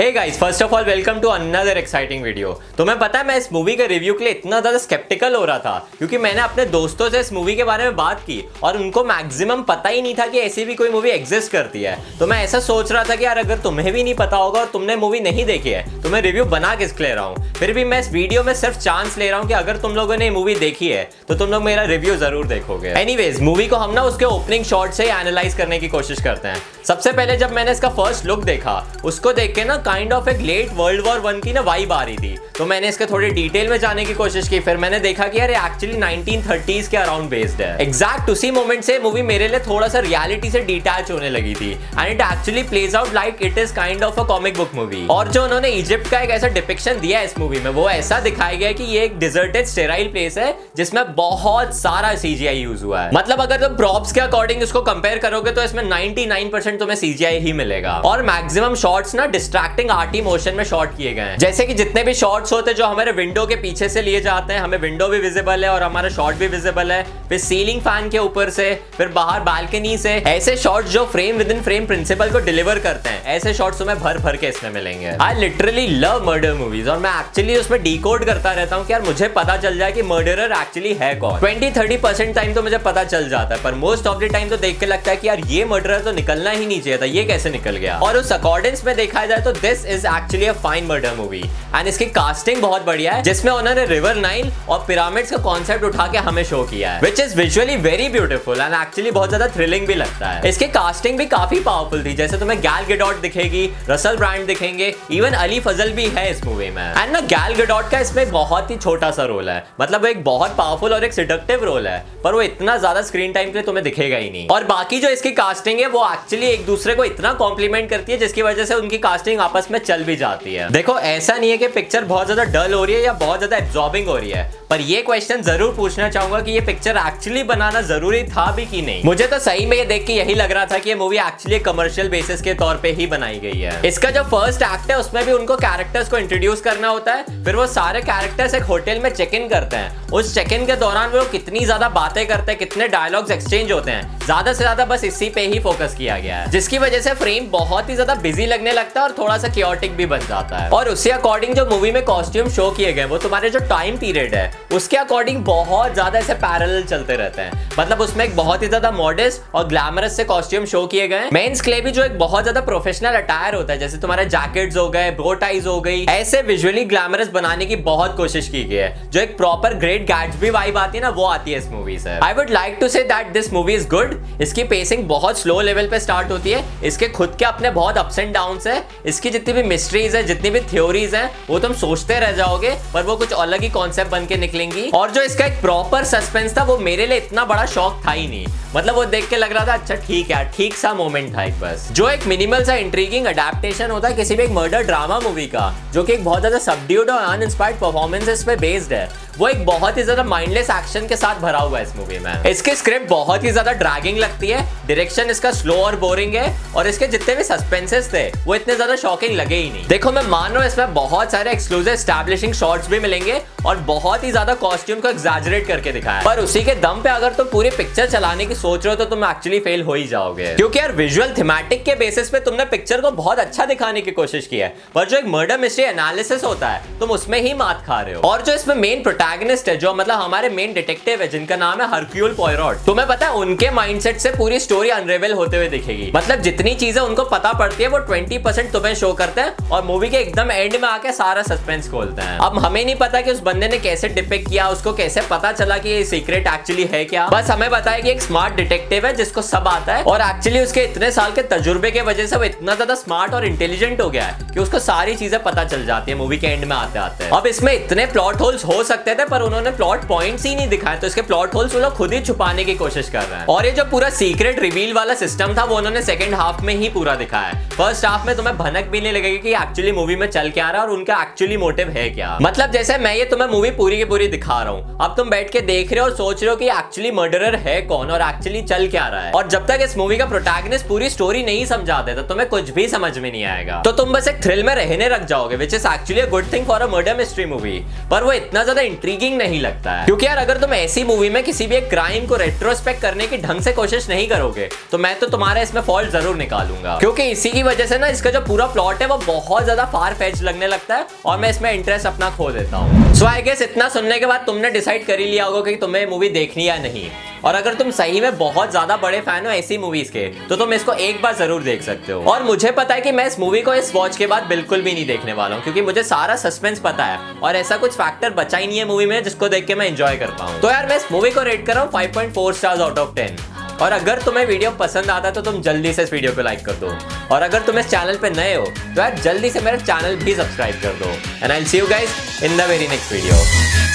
Hey guys, first of all welcome to another exciting video. तो मैं पता है मैं इस मूवी के रिव्यू के लिए इतना ज़्यादा स्केप्टिकल हो रहा था क्योंकि मैंने अपने दोस्तों से इस मूवी के बारे में बात की और उनको मैक्सिमम पता ही नहीं था कि ऐसी भी कोई मूवी एग्जिस्ट करती है। तो मैं ऐसा सोच रहा था कि यार अगर तुम्हें भी नहीं पता होगा और तुमने मूवी नहीं देखी है तो मैं रिव्यू बना किस ले रहा हूँ। फिर भी मैं इस वीडियो में सिर्फ चांस ले रहा हूँ कि अगर तुम लोगों ने मूवी देखी है तो तुम लोग मेरा रिव्यू जरूर देखोगे। एनीवेज, मूवी को हम ना उसके ओपनिंग शॉट से एनालाइज करने की कोशिश करते हैं। सबसे पहले जब मैंने इसका फर्स्ट लुक देखा, उसको देख के ना काइंड ऑफ एक लेट वर्ल्ड वॉर 1 की ना वाइब आ रही थी। तो मैंने इसके थोड़े डिटेल में जाने की कोशिश की। फिर मैंने देखा कि यार ये एक्चुअली 1930s के अराउंड बेस्ड है। एग्जैक्ट उसी मोमेंट से मूवी मेरे लिए थोड़ा सा रियलिटी से डिटैच होने लगी थी and it actually plays out like it is kind of a comic book movie. और जो उन्होंने इजिप्ट का एक ऐसा डिपिक्शन दिया है इस मूवी में, वो ऐसा दिखाया गया है कि ये एक डिजर्टेड स्टेराइल प्लेस है जिसमें बहुत सारा सीजीआई यूज हुआ है। मतलब अगर तुम प्रॉप्स के अकॉर्डिंग इसको कंपेयर करोगे तो इसमें 99% तुम्हें सीजीआई ही मिलेगा। और मैक्सिमम शॉट्स ना डिस्ट्रैक्टिंग आर्टी मोशन में शॉट किए गए हैं, जैसे कि जितने भी शॉट्स होते हैं जो हमारे विंडो के पीछे से लिए जाते हैं, हमें विंडो भी विजिबल है और हमारा शॉट भी विजिबल है, फिर सीलिंग फैन के ऊपर से, फिर बाहर बालकनी से, ऐसे शॉट्स जो frame within frame principle को डिलीवर करते हैं, ऐसे शॉट्स तुम्हें भर भर के इसमें मिलेंगे। I literally love murder movies और मैं एक्चुअली उसमें डीकोड करता रहता हूँ कि यार मुझे पता चल जाए कि मर्डरर एक्चुअली है कौन। 20-30% टाइम तो मुझे पता चल जाता है पर मोस्ट ऑफ द टाइम तो देख के लगता है कि यार ये मर्डरर तो निकलना ही नहीं चाहिए था, ये कैसे निकल गया। और उस अकॉर्डिंग में देखा जाए तो this is actually a fine murder movie and इसकी कास्टिंग बहुत बढ़िया है जिसमें उन्होंने रिवर नाइल और पिरामिड्स का कॉन्सेप्ट उठा के हमें शो किया है which is visually very beautiful and actually बहुत ज्यादा थ्रिलिंग भी लगता है। इसकी कास्टिंग भी काफी पावरफुल थी, जैसे तुम्हें गैल गैडोट दिखेगी, रसल ब्रांड दिखेंगे, इवन अली फजल भी है इस मूवी में। एंड ना गैल गैडोट का इसमें बहुत ही छोटा सा रोल है, मतलब एक बहुत पावरफुल और एक सेडक्टिव रोल है पर वो इतना ज्यादा स्क्रीन टाइम के लिए तुम्हें दिखेगा ही नहीं। और बाकी जो इसकी कास्टिंग है वो एक्चुअली एक दूसरे को इतना कॉम्प्लीमेंट करती है जिसकी वजह से उनकी कास्टिंग आपस में चल भी जाती है। देखो ऐसा नहीं है कि पिक्चर बहुत ज्यादा डल हो रही है या बहुत ज्यादा एब्जॉर्बिंग हो रही है, पर ये क्वेश्चन जरूर पूछना चाहूंगा कि ये पिक्चर एक्चुअली बनाना जरूरी था भी कि नहीं। मुझे तो सही में ये देख के यही लग रहा था कि ये मूवी एक्चुअली कमर्शियल बेसिस के तौर पे ही बनाई गई है। इसका जो फर्स्ट एक्ट है उसमें भी उनको कैरेक्टर्स को इंट्रोड्यूस करना होता है, फिर वो सारे कैरेक्टर्स एक होटल में चेक इन करते हैं। उस चेक इन के दौरान वो कितनी ज्यादा बातें करते हैं, कितने डायलॉग्स एक्सचेंज होते हैं, ज्यादा से ज्यादा बस इसी पे ही फोकस किया गया है जिसकी वजह से फ्रेम बहुत ही ज्यादा बिजी लगने लगता है और थोड़ा सा क्योटिक भी बन जाता है। और उसी अकॉर्डिंग जो मूवी में कॉस्ट्यूम शो किए गए वो तुम्हारे जो टाइम पीरियड है उसके अकॉर्डिंग बहुत ज्यादा ऐसे पैरेलल चलते रहते हैं। मतलब उसमें एक बहुत ही ज्यादा मॉडेस्ट और ग्लैमरस से कॉस्ट्यूम शो किए गए। मेंस के लिए भी जो एक बहुत ज्यादा प्रोफेशनल अटायर होता है, जैसे तुम्हारे जैकेट्स हो गए, ब्रो टाइज हो गई, ऐसे विजुअली ग्लैमरस बनाने की बहुत कोशिश की गई है। जो एक प्रॉपर ग्रेट गैट्सबी वाइब आती है ना, वो आती है इस मूवी से। I would like to say that this movie is good. इसकी पेसिंग बहुत स्लो लेवल पे स्टार्ट होती है, इसके खुद के अपने बहुत अप्स एंड डाउन्स है, इसकी जितनी भी मिस्ट्रीज है, जितनी भी थ्योरीज है वो तुम सोचते रह जाओगे पर वो कुछ अलग ही कॉन्सेप्ट बन के निकलेंगी। और जो इसका एक प्रॉपर सस्पेंस था वो मेरे लिए इतना बड़ा शॉक था ही नहीं, मतलब वो देख के लग रहा था अच्छा ठीक है, ठीक सा मोमेंट था एक बस। जो एक मिनिमल सा इंट्रीगिंग अडेप्टेशन होता है किसी भी एक मर्डर ड्रामा मूवी का, जो कि एक बहुत ज्यादा सबड्यूड और अनइंस्पायर्ड परफॉर्मेंसेस पे बेस्ड है, वो एक बहुत ही ज्यादा माइंडलेस एक्शन के साथ भरा हुआ है इस मूवी में। इसकी स्क्रिप्ट बहुत ही ज्यादा ड्रैगिंग लगती है, डायरेक्शन इसका स्लो और बोरिंग है और इसके जितने भी सस्पेंसेस थे वो इतने ज्यादा शॉकिंग लगे ही नहीं। देखो मैं मान रहा हूँ इसमें बहुत सारे एक्सक्लूसिव एस्टैब्लिशिंग शॉट्स भी मिलेंगे और बहुत ही ज्यादा कॉस्ट्यूम को एग्जैजरेट करके दिखाया, पर उसी के दम पे अगर तुम पूरी पिक्चर चलाने की सोच रहे हो तो तुम एक्चुअली फेल हो ही जाओगे क्योंकि यार विजुअल थीमेटिक के बेसिस पे तुमने पिक्चर को बहुत अच्छा दिखाने की कोशिश की है पर जो एक मर्डर मिस्ट्री एनालिसिस होता है तुम उसमें ही मात खा रहे हो। और जो इसमें मेन प्रोटैगनिस्ट है, जो मतलब हमारे मेन डिटेक्टिव है जिनका नाम है हरक्यूल पोयरोट, तुम्हें पता है उनके माइंडसेट से पूरी स्टोरी अनरेवल होते हुए दिखेगी। मतलब जितनी चीजें उनको पता पड़ती है वो 20% तुम्हें शो करते हैं और मूवी के एकदम एंड में आके सारा सस्पेंस खोलते हैं। अब हमें नहीं पता कि उस बंदे ने कैसे डिपिक्ट किया, उसको कैसे पता चला कि ये सीक्रेट एक्चुअली है क्या, बस हमें पता है कि एक स्मार्ट डिटेक्टिव है जिसको सब आता है और एक्चुअली उसके इतने साल के तजुर्बे के वजह से वो इतना ज्यादा स्मार्ट और इंटेलिजेंट हो गया है कि उसको सारी चीजें पता चल जाती है मूवी के एंड में आते आते। अब इसमें इतने प्लॉट होल्स हो सकते थे पर उन्होंने प्लॉट पॉइंट्स ही नहीं दिखाए, तो इसके प्लॉट होल्स वो लोग खुद ही छुपाने की कोशिश कर रहे हैं। और ये जो पूरा सीक्रेट रिवील वाला सिस्टम था वो उन्होंने सेकंड हाफ में ही पूरा दिखाया है। फर्स्ट हाफ में तुम्हें भनक भी नहीं लगेगी कि एक्चुअली मूवी में चल क्या रहा है और उनका एक्चुअली मोटिव है क्या। मतलब जैसे मैं ये तुम्हें मूवी पूरी की पूरी दिखा रहा हूँ, अब तुम बैठ के देख रहे हो और सोच रहे हो कि एक्चुअली मर्डरर है कौन और एक्चुअली चल क्या रहा है। और जब तक इस मूवी का प्रोटैगनिस्ट पूरी स्टोरी नहीं समझा देता तुम्हें कुछ भी समझ में नहीं आएगा, तो तुम बस एक थ्रिल में रहने लग जाओगे which is actually a good thing for a murder mystery movie, पर वो इतना ज्यादा इंट्रीगिंग नहीं लगता है क्योंकि यार अगर तुम ऐसी मूवी में किसी भी एक क्राइम को रेट्रोस्पेक्ट करने की ढंग से कोशिश नहीं करोगे तो मैं तो तुम्हारा इसमें फॉल्ट जरूर निकालूंगा क्योंकि इसी की वजह से ना इसका जो पूरा प्लॉट प्लॉट है वो बहुत ज्यादा फार फेच लगने लगता है और मैं इसमें इंटरेस्ट अपना खो देता हूँ। सो आई गेस इतना सुनने के बाद तुमने डिसाइड कर ही लिया होगा कि तुम्हें मूवी देखनी या नहीं, और अगर तुम सही में बहुत ज्यादा बड़े फैन हो ऐसी मूवीज के तो तुम इसको एक बार जरूर देख सकते हो। और मुझे पता है कि मैं इस मूवी को इस वॉच के बाद बिल्कुल भी नहीं देखने वाला हूँ, क्योंकि मुझे सारा सस्पेंस पता है और ऐसा कुछ फैक्टर बचा ही नहीं है मूवी में जिसको देख के मैं एंजॉय कर पाऊँ। तो यार मैं इस मूवी को रेट कर रहा हूँ 5.4 स्टार्स आउट ऑफ 10। और अगर तुम्हें वीडियो पसंद आता तो तुम जल्दी से इस वीडियो को लाइक कर दो, और अगर तुम इस चैनल पे नए हो तो यार जल्दी से मेरा चैनल भी सब्सक्राइब कर दो। And I will see you guys in the very next video.